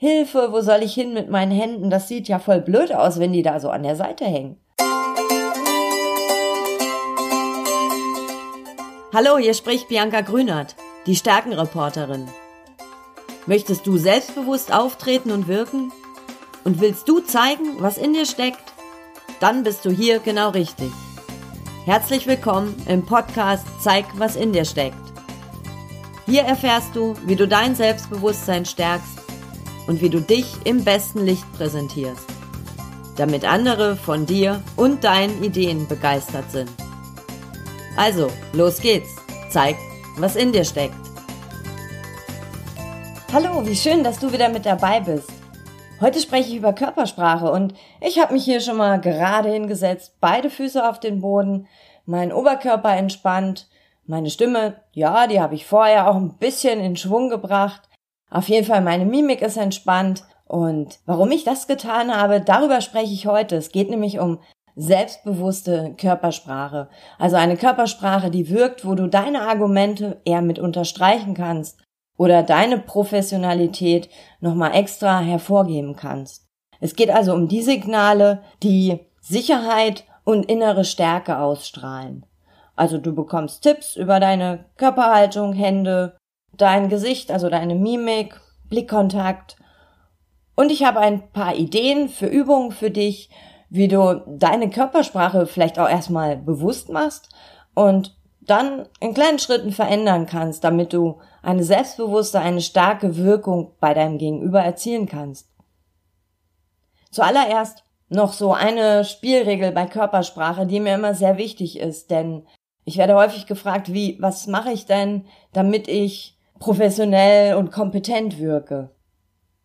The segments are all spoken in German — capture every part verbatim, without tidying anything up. Hilfe, wo soll ich hin mit meinen Händen? Das sieht ja voll blöd aus, wenn die da so an der Seite hängen. Hallo, hier spricht Bianca Grünert, die Stärkenreporterin. Möchtest du selbstbewusst auftreten und wirken? Und willst du zeigen, was in dir steckt? Dann bist du hier genau richtig. Herzlich willkommen im Podcast Zeig, was in dir steckt. Hier erfährst du, wie du dein Selbstbewusstsein stärkst und wie du dich im besten Licht präsentierst, damit andere von dir und deinen Ideen begeistert sind. Also, los geht's. Zeig, was in dir steckt. Hallo, wie schön, dass du wieder mit dabei bist. Heute spreche ich über Körpersprache und ich habe mich hier schon mal gerade hingesetzt, beide Füße auf den Boden, mein Oberkörper entspannt, meine Stimme, ja, die habe ich vorher auch ein bisschen in Schwung gebracht. Auf jeden Fall, meine Mimik ist entspannt und warum ich das getan habe, darüber spreche ich heute. Es geht nämlich um selbstbewusste Körpersprache, also eine Körpersprache, die wirkt, wo du deine Argumente eher mit unterstreichen kannst oder deine Professionalität nochmal extra hervorheben kannst. Es geht also um die Signale, die Sicherheit und innere Stärke ausstrahlen. Also du bekommst Tipps über deine Körperhaltung, Hände, dein Gesicht, also deine Mimik, Blickkontakt. Und ich habe ein paar Ideen für Übungen für dich, wie du deine Körpersprache vielleicht auch erstmal bewusst machst und dann in kleinen Schritten verändern kannst, damit du eine selbstbewusste, eine starke Wirkung bei deinem Gegenüber erzielen kannst. Zuallererst noch so eine Spielregel bei Körpersprache, die mir immer sehr wichtig ist, denn ich werde häufig gefragt, wie, was mache ich denn, damit ich professionell und kompetent wirke?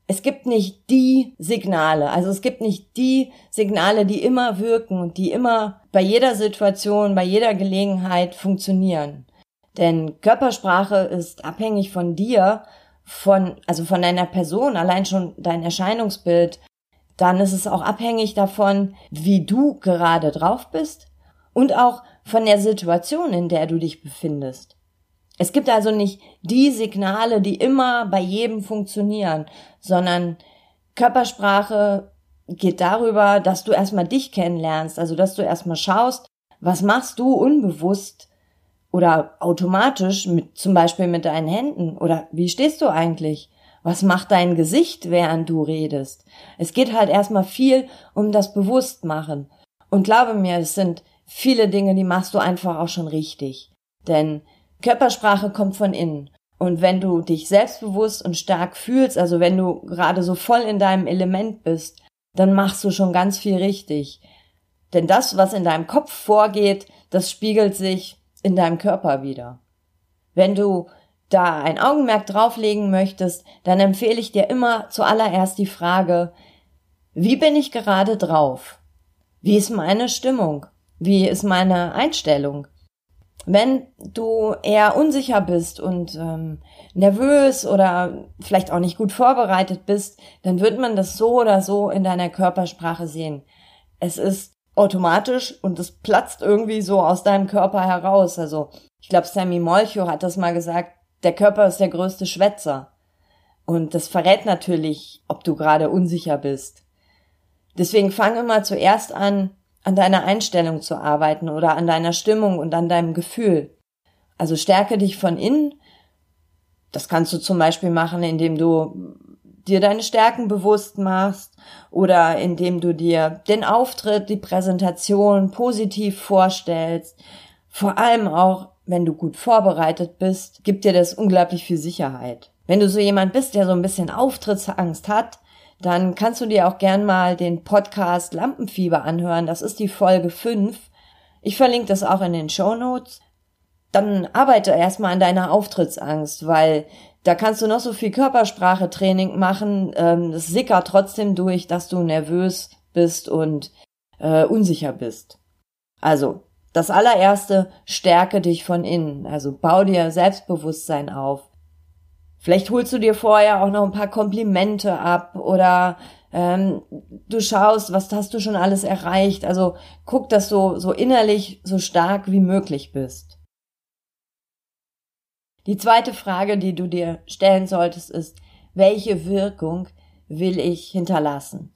Es gibt nicht die Signale, also es gibt nicht die Signale, die immer wirken und die immer bei jeder Situation, bei jeder Gelegenheit funktionieren. Denn Körpersprache ist abhängig von dir, von, also von deiner Person, allein schon dein Erscheinungsbild. Dann ist es auch abhängig davon, wie du gerade drauf bist und auch von der Situation, in der du dich befindest. Es gibt also nicht die Signale, die immer bei jedem funktionieren, sondern Körpersprache geht darüber, dass du erstmal dich kennenlernst, also dass du erstmal schaust, was machst du unbewusst oder automatisch, mit, zum Beispiel mit deinen Händen, oder wie stehst du eigentlich? Was macht dein Gesicht, während du redest? Es geht halt erstmal viel um das Bewusstmachen. Und glaube mir, es sind viele Dinge, die machst du einfach auch schon richtig, denn Körpersprache kommt von innen und wenn du dich selbstbewusst und stark fühlst, also wenn du gerade so voll in deinem Element bist, dann machst du schon ganz viel richtig. Denn das, was in deinem Kopf vorgeht, das spiegelt sich in deinem Körper wider. Wenn du da ein Augenmerk drauflegen möchtest, dann empfehle ich dir immer zuallererst die Frage, wie bin ich gerade drauf? Wie ist meine Stimmung? Wie ist meine Einstellung? Wenn du eher unsicher bist und ähm, nervös oder vielleicht auch nicht gut vorbereitet bist, dann wird man das so oder so in deiner Körpersprache sehen. Es ist automatisch und es platzt irgendwie so aus deinem Körper heraus. Also ich glaube, Sami Molcho hat das mal gesagt, der Körper ist der größte Schwätzer. Und das verrät natürlich, ob du gerade unsicher bist. Deswegen fang immer zuerst an, an deiner Einstellung zu arbeiten oder an deiner Stimmung und an deinem Gefühl. Also stärke dich von innen. Das kannst du zum Beispiel machen, indem du dir deine Stärken bewusst machst oder indem du dir den Auftritt, die Präsentation positiv vorstellst. Vor allem auch, wenn du gut vorbereitet bist, gibt dir das unglaublich viel Sicherheit. Wenn du so jemand bist, der so ein bisschen Auftrittsangst hat, dann kannst du dir auch gern mal den Podcast Lampenfieber anhören. Das ist die Folge fünf. Ich verlinke das auch in den Shownotes. Dann arbeite erstmal an deiner Auftrittsangst, weil da kannst du noch so viel Körpersprache-Training machen. Es sickert trotzdem durch, dass du nervös bist und äh, unsicher bist. Also, das allererste, stärke dich von innen. Also, bau dir Selbstbewusstsein auf. Vielleicht holst du dir vorher auch noch ein paar Komplimente ab oder ähm, du schaust, was hast du schon alles erreicht. Also guck, dass du so innerlich so stark wie möglich bist. Die zweite Frage, die du dir stellen solltest, ist, welche Wirkung will ich hinterlassen?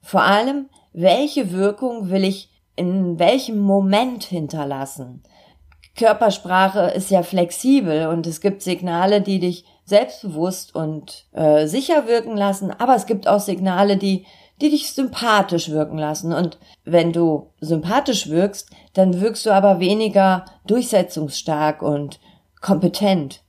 Vor allem, welche Wirkung will ich in welchem Moment hinterlassen? Körpersprache ist ja flexibel und es gibt Signale, die dich selbstbewusst und äh, sicher wirken lassen, aber es gibt auch Signale, die, die dich sympathisch wirken lassen. Und wenn du sympathisch wirkst, dann wirkst du aber weniger durchsetzungsstark und kompetent.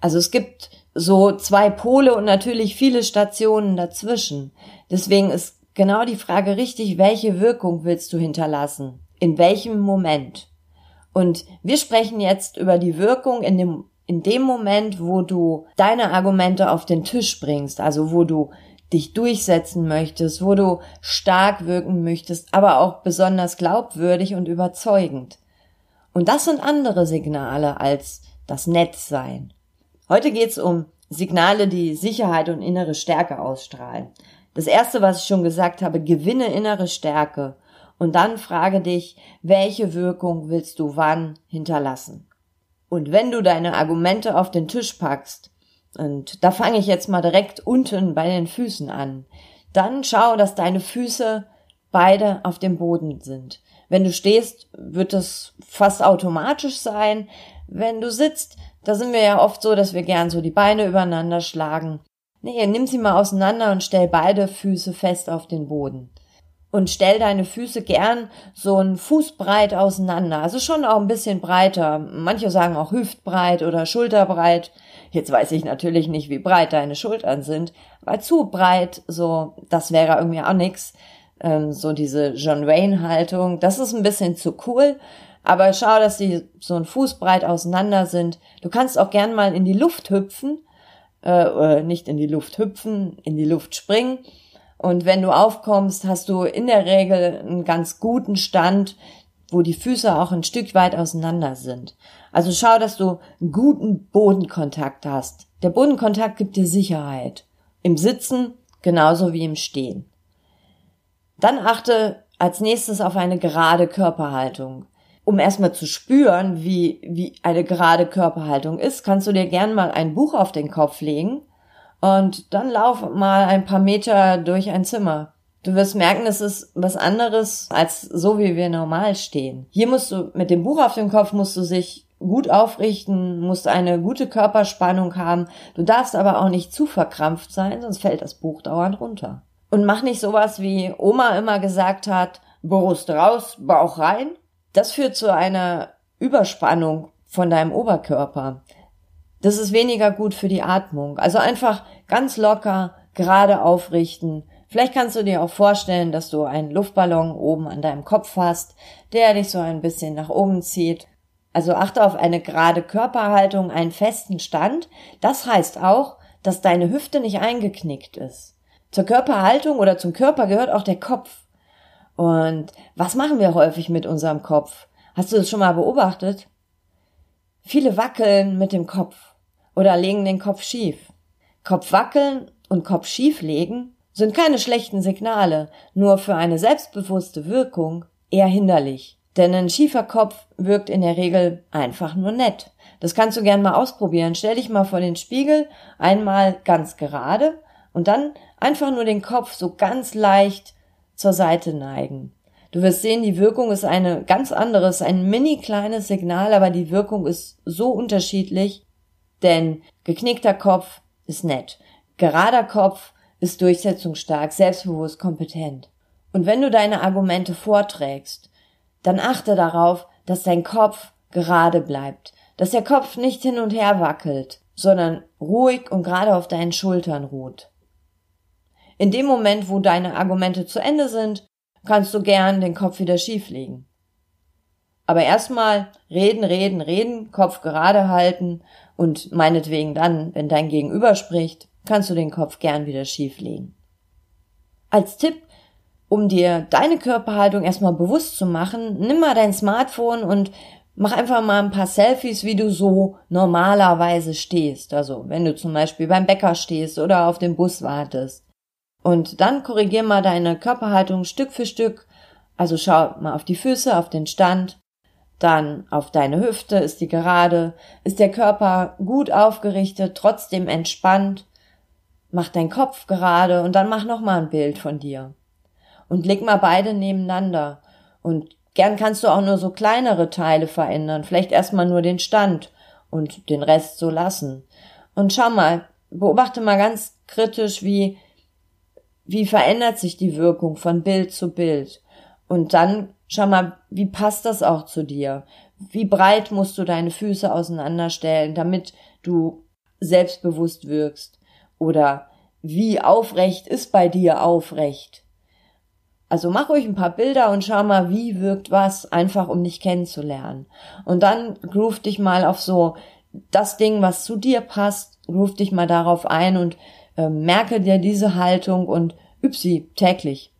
Also es gibt so zwei Pole und natürlich viele Stationen dazwischen. Deswegen ist genau die Frage richtig, welche Wirkung willst du hinterlassen? In welchem Moment? Und wir sprechen jetzt über die Wirkung in dem, in dem Moment, wo du deine Argumente auf den Tisch bringst, also wo du dich durchsetzen möchtest, wo du stark wirken möchtest, aber auch besonders glaubwürdig und überzeugend. Und das sind andere Signale als das Nettsein. Heute geht's um Signale, die Sicherheit und innere Stärke ausstrahlen. Das erste, was ich schon gesagt habe, gewinne innere Stärke. Und dann frage dich, welche Wirkung willst du wann hinterlassen? Und wenn du deine Argumente auf den Tisch packst, und da fange ich jetzt mal direkt unten bei den Füßen an, dann schau, dass deine Füße beide auf dem Boden sind. Wenn du stehst, wird das fast automatisch sein. Wenn du sitzt, da sind wir ja oft so, dass wir gern so die Beine übereinander schlagen. Nee, nimm sie mal auseinander und stell beide Füße fest auf den Boden. Und stell deine Füße gern so einen Fußbreit auseinander, also schon auch ein bisschen breiter. Manche sagen auch hüftbreit oder schulterbreit. Jetzt weiß ich natürlich nicht, wie breit deine Schultern sind, weil zu breit, so, das wäre irgendwie auch nix. Ähm, so diese John Wayne-Haltung, das ist ein bisschen zu cool, aber schau, dass die so einen Fußbreit auseinander sind. Du kannst auch gern mal in die Luft hüpfen, äh, nicht in die Luft hüpfen, in die Luft springen. Und wenn du aufkommst, hast du in der Regel einen ganz guten Stand, wo die Füße auch ein Stück weit auseinander sind. Also schau, dass du einen guten Bodenkontakt hast. Der Bodenkontakt gibt dir Sicherheit. Im Sitzen genauso wie im Stehen. Dann achte als nächstes auf eine gerade Körperhaltung. Um erstmal zu spüren, wie, wie eine gerade Körperhaltung ist, kannst du dir gern mal ein Buch auf den Kopf legen. Und dann lauf mal ein paar Meter durch ein Zimmer. Du wirst merken, es ist was anderes als so, wie wir normal stehen. Hier musst du mit dem Buch auf dem Kopf, musst du dich gut aufrichten, musst eine gute Körperspannung haben. Du darfst aber auch nicht zu verkrampft sein, sonst fällt das Buch dauernd runter. Und mach nicht sowas, wie Oma immer gesagt hat, Brust raus, Bauch rein. Das führt zu einer Überspannung von deinem Oberkörper. Das ist weniger gut für die Atmung. Also einfach ganz locker, gerade aufrichten. Vielleicht kannst du dir auch vorstellen, dass du einen Luftballon oben an deinem Kopf hast, der dich so ein bisschen nach oben zieht. Also achte auf eine gerade Körperhaltung, einen festen Stand. Das heißt auch, dass deine Hüfte nicht eingeknickt ist. Zur Körperhaltung oder zum Körper gehört auch der Kopf. Und was machen wir häufig mit unserem Kopf? Hast du das schon mal beobachtet? Viele wackeln mit dem Kopf oder legen den Kopf schief. Kopf wackeln und Kopf schief legen sind keine schlechten Signale, nur für eine selbstbewusste Wirkung eher hinderlich. Denn ein schiefer Kopf wirkt in der Regel einfach nur nett. Das kannst du gern mal ausprobieren. Stell dich mal vor den Spiegel, einmal ganz gerade und dann einfach nur den Kopf so ganz leicht zur Seite neigen. Du wirst sehen, die Wirkung ist eine ganz andere, ist ein mini kleines Signal, aber die Wirkung ist so unterschiedlich, denn geknickter Kopf ist nett, gerader Kopf ist durchsetzungsstark, selbstbewusst, kompetent. Und wenn du deine Argumente vorträgst, dann achte darauf, dass dein Kopf gerade bleibt, dass der Kopf nicht hin und her wackelt, sondern ruhig und gerade auf deinen Schultern ruht. In dem Moment, wo deine Argumente zu Ende sind, kannst du gern den Kopf wieder schief legen. Aber erstmal reden, reden, reden, Kopf gerade halten und meinetwegen dann, wenn dein Gegenüber spricht, kannst du den Kopf gern wieder schief legen. Als Tipp, um dir deine Körperhaltung erstmal bewusst zu machen, nimm mal dein Smartphone und mach einfach mal ein paar Selfies, wie du so normalerweise stehst. Also wenn du zum Beispiel beim Bäcker stehst oder auf den Bus wartest. Und dann korrigier mal deine Körperhaltung Stück für Stück. Also schau mal auf die Füße, auf den Stand, dann auf deine Hüfte, ist die gerade, ist der Körper gut aufgerichtet, trotzdem entspannt. mach deinen Kopf gerade und dann mach nochmal ein Bild von dir. Und leg mal beide nebeneinander. Und gern kannst du auch nur so kleinere Teile verändern, vielleicht erstmal nur den Stand und den Rest so lassen. Und schau mal, beobachte mal ganz kritisch, wie, wie verändert sich die Wirkung von Bild zu Bild. Und dann schau mal, wie passt das auch zu dir? Wie breit musst du deine Füße auseinanderstellen, damit du selbstbewusst wirkst? Oder wie aufrecht ist bei dir aufrecht? Also mach ruhig ein paar Bilder und schau mal, wie wirkt was, einfach um dich kennenzulernen. Und dann groove dich mal auf so das Ding, was zu dir passt, groove dich mal darauf ein und äh, merke dir diese Haltung und üb sie täglich.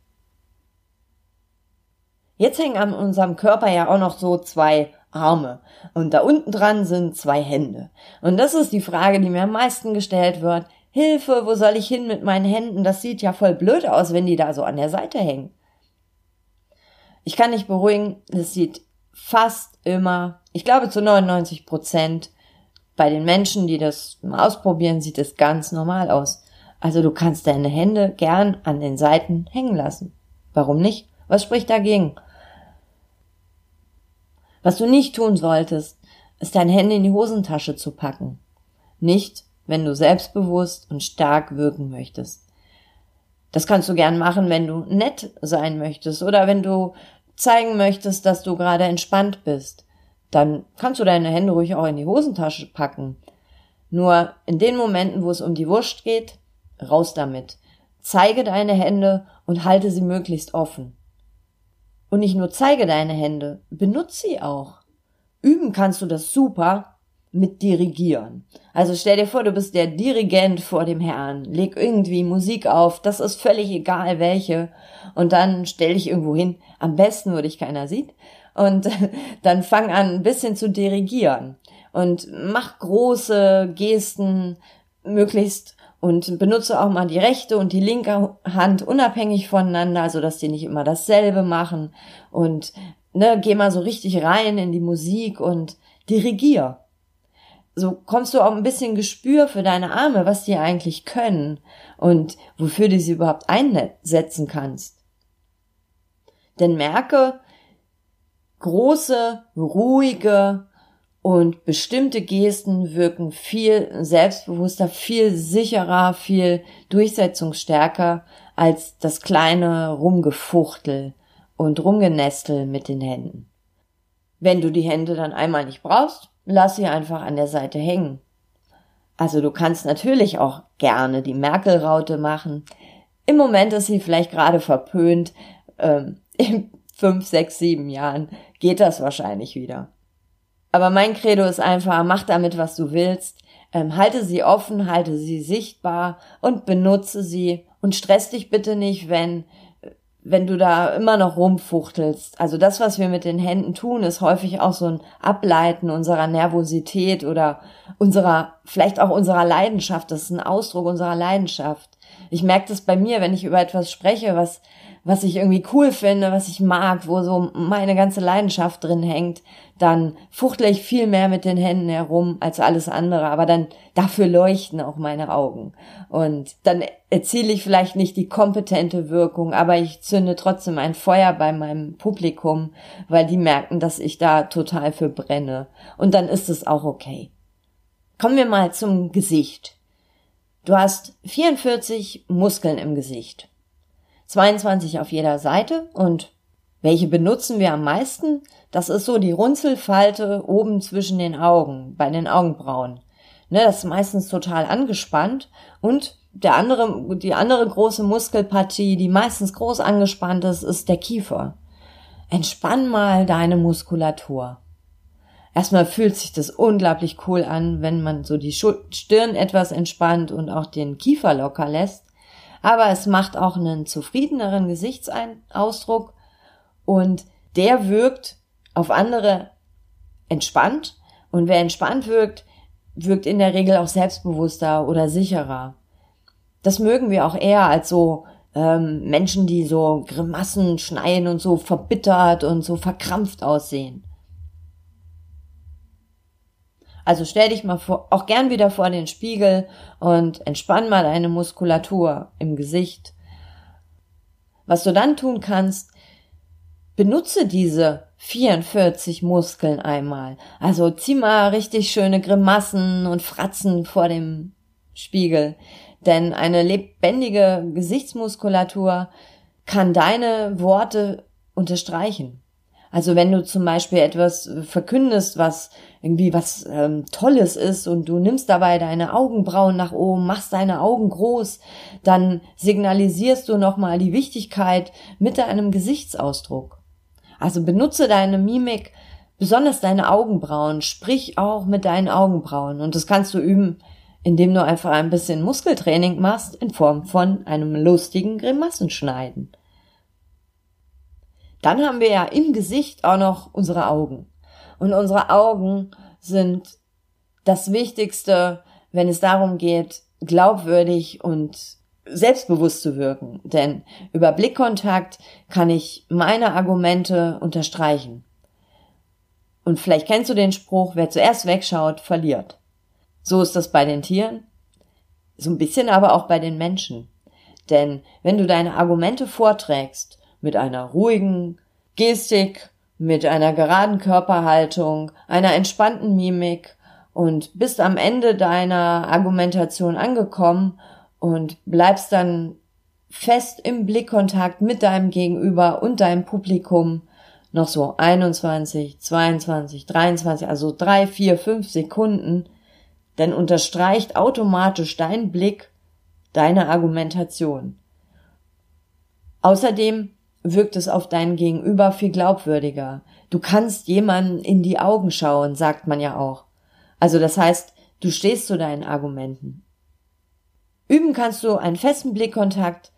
Jetzt hängen an unserem Körper ja auch noch so zwei Arme und da unten dran sind zwei Hände. Und das ist die Frage, die mir am meisten gestellt wird. Hilfe, wo soll ich hin mit meinen Händen? Das sieht ja voll blöd aus, wenn die da so an der Seite hängen. Ich kann dich beruhigen, das sieht fast immer, ich glaube zu neunundneunzig Prozent bei den Menschen, die das mal ausprobieren, sieht es ganz normal aus. Also du kannst deine Hände gern an den Seiten hängen lassen. Warum nicht? Was spricht dagegen? Was du nicht tun solltest, ist dein Handy in die Hosentasche zu packen. Nicht, wenn du selbstbewusst und stark wirken möchtest. Das kannst du gern machen, wenn du nett sein möchtest oder wenn du zeigen möchtest, dass du gerade entspannt bist. Dann kannst du deine Hände ruhig auch in die Hosentasche packen. Nur in den Momenten, wo es um die Wurst geht, raus damit. Zeige deine Hände und halte sie möglichst offen. Und nicht nur zeige deine Hände, benutze sie auch. Üben kannst du das super mit Dirigieren. Also stell dir vor, du bist der Dirigent vor dem Herrn. Leg irgendwie Musik auf, das ist völlig egal welche. Und dann stell dich irgendwo hin, am besten, wo dich keiner sieht. Und dann fang an, ein bisschen zu dirigieren. Und mach große Gesten möglichst und benutze auch mal die rechte und die linke Hand unabhängig voneinander, sodass die nicht immer dasselbe machen. Und ne, geh mal so richtig rein in die Musik und dirigier. So kommst du auch ein bisschen Gespür für deine Arme, was die eigentlich können und wofür du sie überhaupt einsetzen kannst. Denn merke, große, ruhige und bestimmte Gesten wirken viel selbstbewusster, viel sicherer, viel durchsetzungsstärker als das kleine Rumgefuchtel und Rumgenestel mit den Händen. Wenn du die Hände dann einmal nicht brauchst, lass sie einfach an der Seite hängen. Also du kannst natürlich auch gerne die Merkel-Raute machen. Im Moment ist sie vielleicht gerade verpönt. Ähm, in fünf, sechs, sieben Jahren geht das wahrscheinlich wieder. Aber mein Credo ist einfach, mach damit, was du willst. Ähm, halte sie offen, halte sie sichtbar und benutze sie. Und stress dich bitte nicht, wenn... wenn du da immer noch rumfuchtelst. Also das, was wir mit den Händen tun, ist häufig auch so ein Ableiten unserer Nervosität oder unserer, vielleicht auch unserer Leidenschaft. Das ist ein Ausdruck unserer Leidenschaft. Ich merke das bei mir, wenn ich über etwas spreche, was, was ich irgendwie cool finde, was ich mag, wo so meine ganze Leidenschaft drin hängt, dann fuchtle ich viel mehr mit den Händen herum als alles andere. Aber dann, dafür leuchten auch meine Augen. Und dann erziele ich vielleicht nicht die kompetente Wirkung, aber ich zünde trotzdem ein Feuer bei meinem Publikum, weil die merken, dass ich da total für brenne. Und dann ist es auch okay. Kommen wir mal zum Gesicht. Du hast vierundvierzig Muskeln im Gesicht, zweiundzwanzig auf jeder Seite und welche benutzen wir am meisten? Das ist so die Runzelfalte oben zwischen den Augen, bei den Augenbrauen. Ne, das ist meistens total angespannt und der andere, die andere große Muskelpartie, die meistens groß angespannt ist, ist der Kiefer. Entspann mal deine Muskulatur. Erstmal fühlt sich das unglaublich cool an, wenn man so die Stirn etwas entspannt und auch den Kiefer locker lässt. Aber es macht auch einen zufriedeneren Gesichtsausdruck und der wirkt auf andere entspannt. Und wer entspannt wirkt, wirkt in der Regel auch selbstbewusster oder sicherer. Das mögen wir auch eher als so ähm, Menschen, die so Grimassen schneien und so verbittert und so verkrampft aussehen. Also stell dich mal vor, auch gern wieder vor den Spiegel und entspann mal deine Muskulatur im Gesicht. Was du dann tun kannst, benutze diese vierundvierzig Muskeln einmal. Also zieh mal richtig schöne Grimassen und Fratzen vor dem Spiegel, denn eine lebendige Gesichtsmuskulatur kann deine Worte unterstreichen. Also wenn du zum Beispiel etwas verkündest, was irgendwie was ähm, Tolles ist und du nimmst dabei deine Augenbrauen nach oben, machst deine Augen groß, dann signalisierst du nochmal die Wichtigkeit mit deinem Gesichtsausdruck. Also benutze deine Mimik, besonders deine Augenbrauen, sprich auch mit deinen Augenbrauen. Und das kannst du üben, indem du einfach ein bisschen Muskeltraining machst in Form von einem lustigen Grimassenschneiden. Dann haben wir ja im Gesicht auch noch unsere Augen. Und unsere Augen sind das Wichtigste, wenn es darum geht, glaubwürdig und selbstbewusst zu wirken. Denn über Blickkontakt kann ich meine Argumente unterstreichen. Und vielleicht kennst du den Spruch, wer zuerst wegschaut, verliert. So ist das bei den Tieren, so ein bisschen aber auch bei den Menschen. Denn wenn du deine Argumente vorträgst, mit einer ruhigen Gestik, mit einer geraden Körperhaltung, einer entspannten Mimik und bist am Ende deiner Argumentation angekommen und bleibst dann fest im Blickkontakt mit deinem Gegenüber und deinem Publikum noch so einundzwanzig, zweiundzwanzig, dreiundzwanzig, also drei, vier, fünf Sekunden, dann unterstreicht automatisch dein Blick deine Argumentation. Außerdem wirkt es auf deinen Gegenüber viel glaubwürdiger. Du kannst jemanden in die Augen schauen, sagt man ja auch. Also das heißt, du stehst zu deinen Argumenten. Üben kannst du einen festen Blickkontakt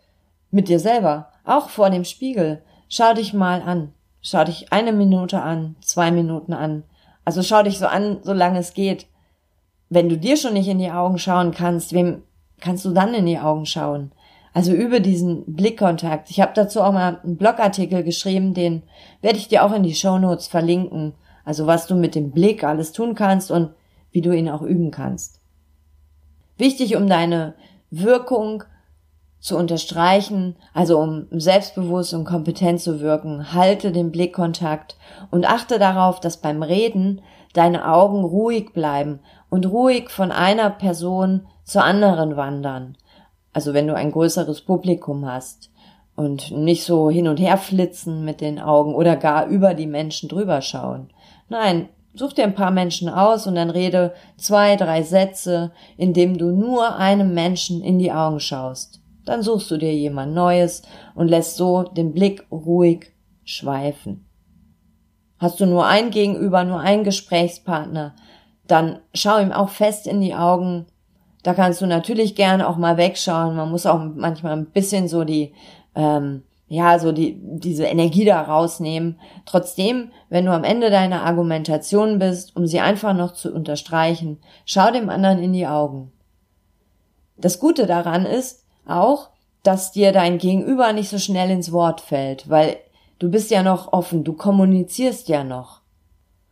mit dir selber, auch vor dem Spiegel. Schau dich mal an. Schau dich eine Minute an, zwei Minuten an. Also schau dich so an, solange es geht. Wenn du dir schon nicht in die Augen schauen kannst, wem kannst du dann in die Augen schauen? Also über diesen Blickkontakt. Ich habe dazu auch mal einen Blogartikel geschrieben, den werde ich dir auch in die Shownotes verlinken. Also was du mit dem Blick alles tun kannst und wie du ihn auch üben kannst. Wichtig, um deine Wirkung zu unterstreichen, also um selbstbewusst und kompetent zu wirken, halte den Blickkontakt und achte darauf, dass beim Reden deine Augen ruhig bleiben und ruhig von einer Person zur anderen wandern. Also wenn du ein größeres Publikum hast und nicht so hin und her flitzen mit den Augen oder gar über die Menschen drüber schauen. Nein, such dir ein paar Menschen aus und dann rede zwei, drei Sätze, indem du nur einem Menschen in die Augen schaust. Dann suchst du dir jemand Neues und lässt so den Blick ruhig schweifen. Hast du nur einen Gegenüber, nur einen Gesprächspartner, dann schau ihm auch fest in die Augen. Da kannst du natürlich gerne auch mal wegschauen. Man muss auch manchmal ein bisschen so die, ähm, ja, so die, diese Energie da rausnehmen. Trotzdem, wenn du am Ende deiner Argumentation bist, um sie einfach noch zu unterstreichen, schau dem anderen in die Augen. Das Gute daran ist auch, dass dir dein Gegenüber nicht so schnell ins Wort fällt, weil du bist ja noch offen, du kommunizierst ja noch.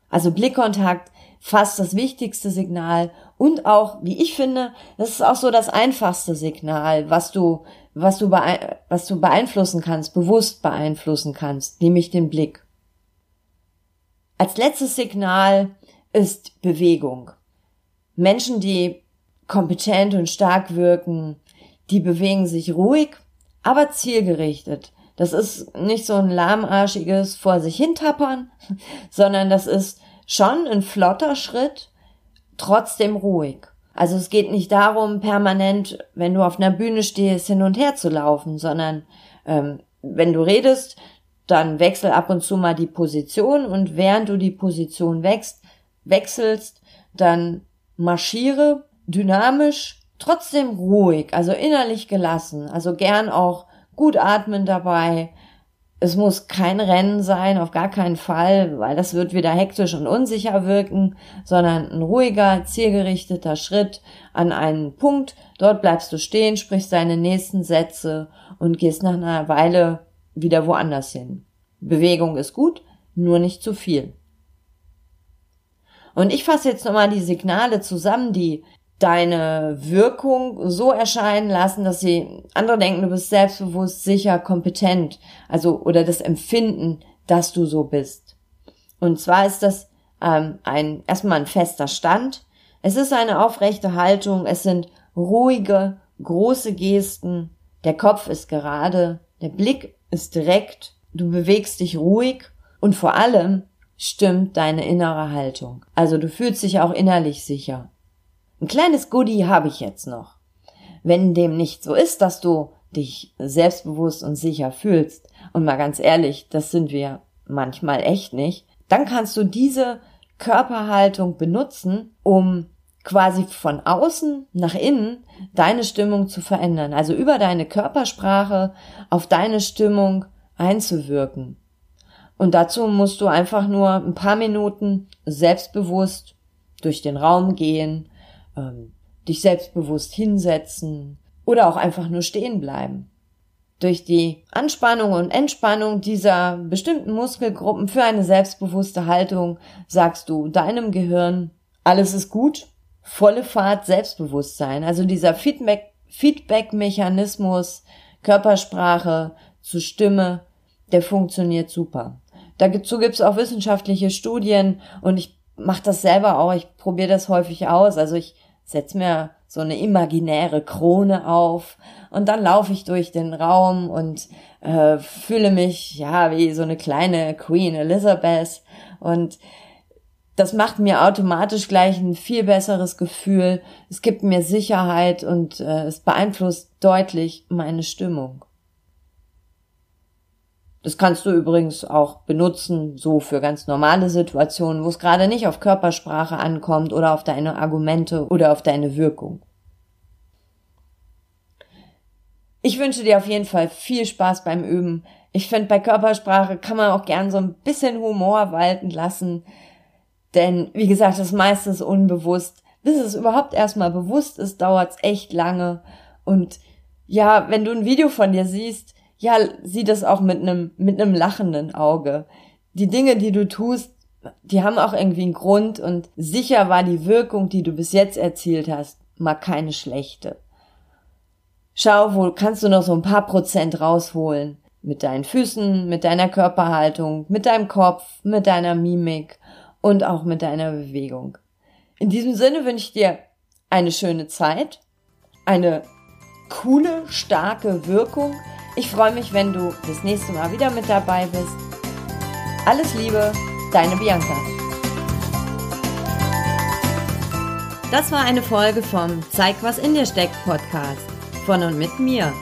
Also Blickkontakt, fast das wichtigste Signal und auch, wie ich finde, das ist auch so das einfachste Signal, was du, was du, bee- was du beeinflussen kannst, bewusst beeinflussen kannst, nämlich den Blick. Als letztes Signal ist Bewegung. Menschen, die kompetent und stark wirken, die bewegen sich ruhig, aber zielgerichtet. Das ist nicht so ein lahmarschiges vor sich hintappern, sondern das ist schon ein flotter Schritt, trotzdem ruhig. Also es geht nicht darum, permanent, wenn du auf einer Bühne stehst, hin und her zu laufen, sondern ähm, wenn du redest, dann wechsel ab und zu mal die Position und während du die Position wächst, wechselst, dann marschiere dynamisch, trotzdem ruhig, also innerlich gelassen, also gern auch gut atmen dabei. Es muss kein Rennen sein, auf gar keinen Fall, weil das wird wieder hektisch und unsicher wirken, sondern ein ruhiger, zielgerichteter Schritt an einen Punkt. Dort bleibst du stehen, sprichst deine nächsten Sätze und gehst nach einer Weile wieder woanders hin. Bewegung ist gut, nur nicht zu viel. Und ich fasse jetzt nochmal die Signale zusammen, die deine Wirkung so erscheinen lassen, dass sie andere denken, du bist selbstbewusst, sicher, kompetent, also oder das Empfinden, dass du so bist. Und zwar ist das ähm, ein erstmal ein fester Stand. Es ist eine aufrechte Haltung, es sind ruhige, große Gesten, der Kopf ist gerade, der Blick ist direkt, du bewegst dich ruhig und vor allem stimmt deine innere Haltung. Also du fühlst dich auch innerlich sicher. Ein kleines Goodie habe ich jetzt noch. Wenn dem nicht so ist, dass du dich selbstbewusst und sicher fühlst, und mal ganz ehrlich, das sind wir manchmal echt nicht, dann kannst du diese Körperhaltung benutzen, um quasi von außen nach innen deine Stimmung zu verändern, also über deine Körpersprache auf deine Stimmung einzuwirken. Und dazu musst du einfach nur ein paar Minuten selbstbewusst durch den Raum gehen, ähm, dich selbstbewusst hinsetzen oder auch einfach nur stehen bleiben. Durch die Anspannung und Entspannung dieser bestimmten Muskelgruppen für eine selbstbewusste Haltung sagst du deinem Gehirn, alles ist gut, volle Fahrt Selbstbewusstsein. Also dieser Feedback, Feedback-Mechanismus, Körpersprache zur Stimme, der funktioniert super. Dazu gibt's auch wissenschaftliche Studien und ich mache das selber auch, ich probiere das häufig aus. Also ich setze mir so eine imaginäre Krone auf und dann laufe ich durch den Raum und äh, fühle mich ja wie so eine kleine Queen Elizabeth und das macht mir automatisch gleich ein viel besseres Gefühl, es gibt mir Sicherheit und äh, es beeinflusst deutlich meine Stimmung. Das kannst du übrigens auch benutzen, so für ganz normale Situationen, wo es gerade nicht auf Körpersprache ankommt oder auf deine Argumente oder auf deine Wirkung. Ich wünsche dir auf jeden Fall viel Spaß beim Üben. Ich finde, bei Körpersprache kann man auch gern so ein bisschen Humor walten lassen. Denn, wie gesagt, das meiste ist unbewusst. Bis es überhaupt erstmal bewusst ist, dauert es echt lange. Und ja, wenn du ein Video von dir siehst, ja, sieh das auch mit einem mit einem lachenden Auge. Die Dinge, die du tust, die haben auch irgendwie einen Grund und sicher war die Wirkung, die du bis jetzt erzielt hast, mal keine schlechte. Schau, wo kannst du noch so ein paar Prozent rausholen? Mit deinen Füßen, mit deiner Körperhaltung, mit deinem Kopf, mit deiner Mimik und auch mit deiner Bewegung. In diesem Sinne wünsche ich dir eine schöne Zeit, eine coole, starke Wirkung. Ich freue mich, wenn du das nächste Mal wieder mit dabei bist. Alles Liebe, deine Bianca. Das war eine Folge vom Zeig, was in dir steckt Podcast von und mit mir.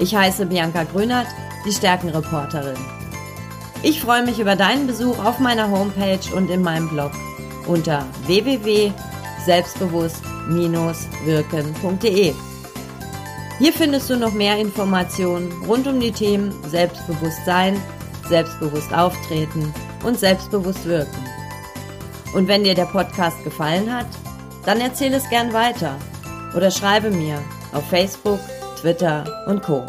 Ich heiße Bianca Grünert, die Stärkenreporterin. Ich freue mich über deinen Besuch auf meiner Homepage und in meinem Blog unter w w w punkt selbstbewusst Bindestrich wirken punkt de. Hier findest du noch mehr Informationen rund um die Themen Selbstbewusstsein, selbstbewusst auftreten und selbstbewusst wirken. Und wenn dir der Podcast gefallen hat, dann erzähle es gern weiter oder schreibe mir auf Facebook, Twitter und Co.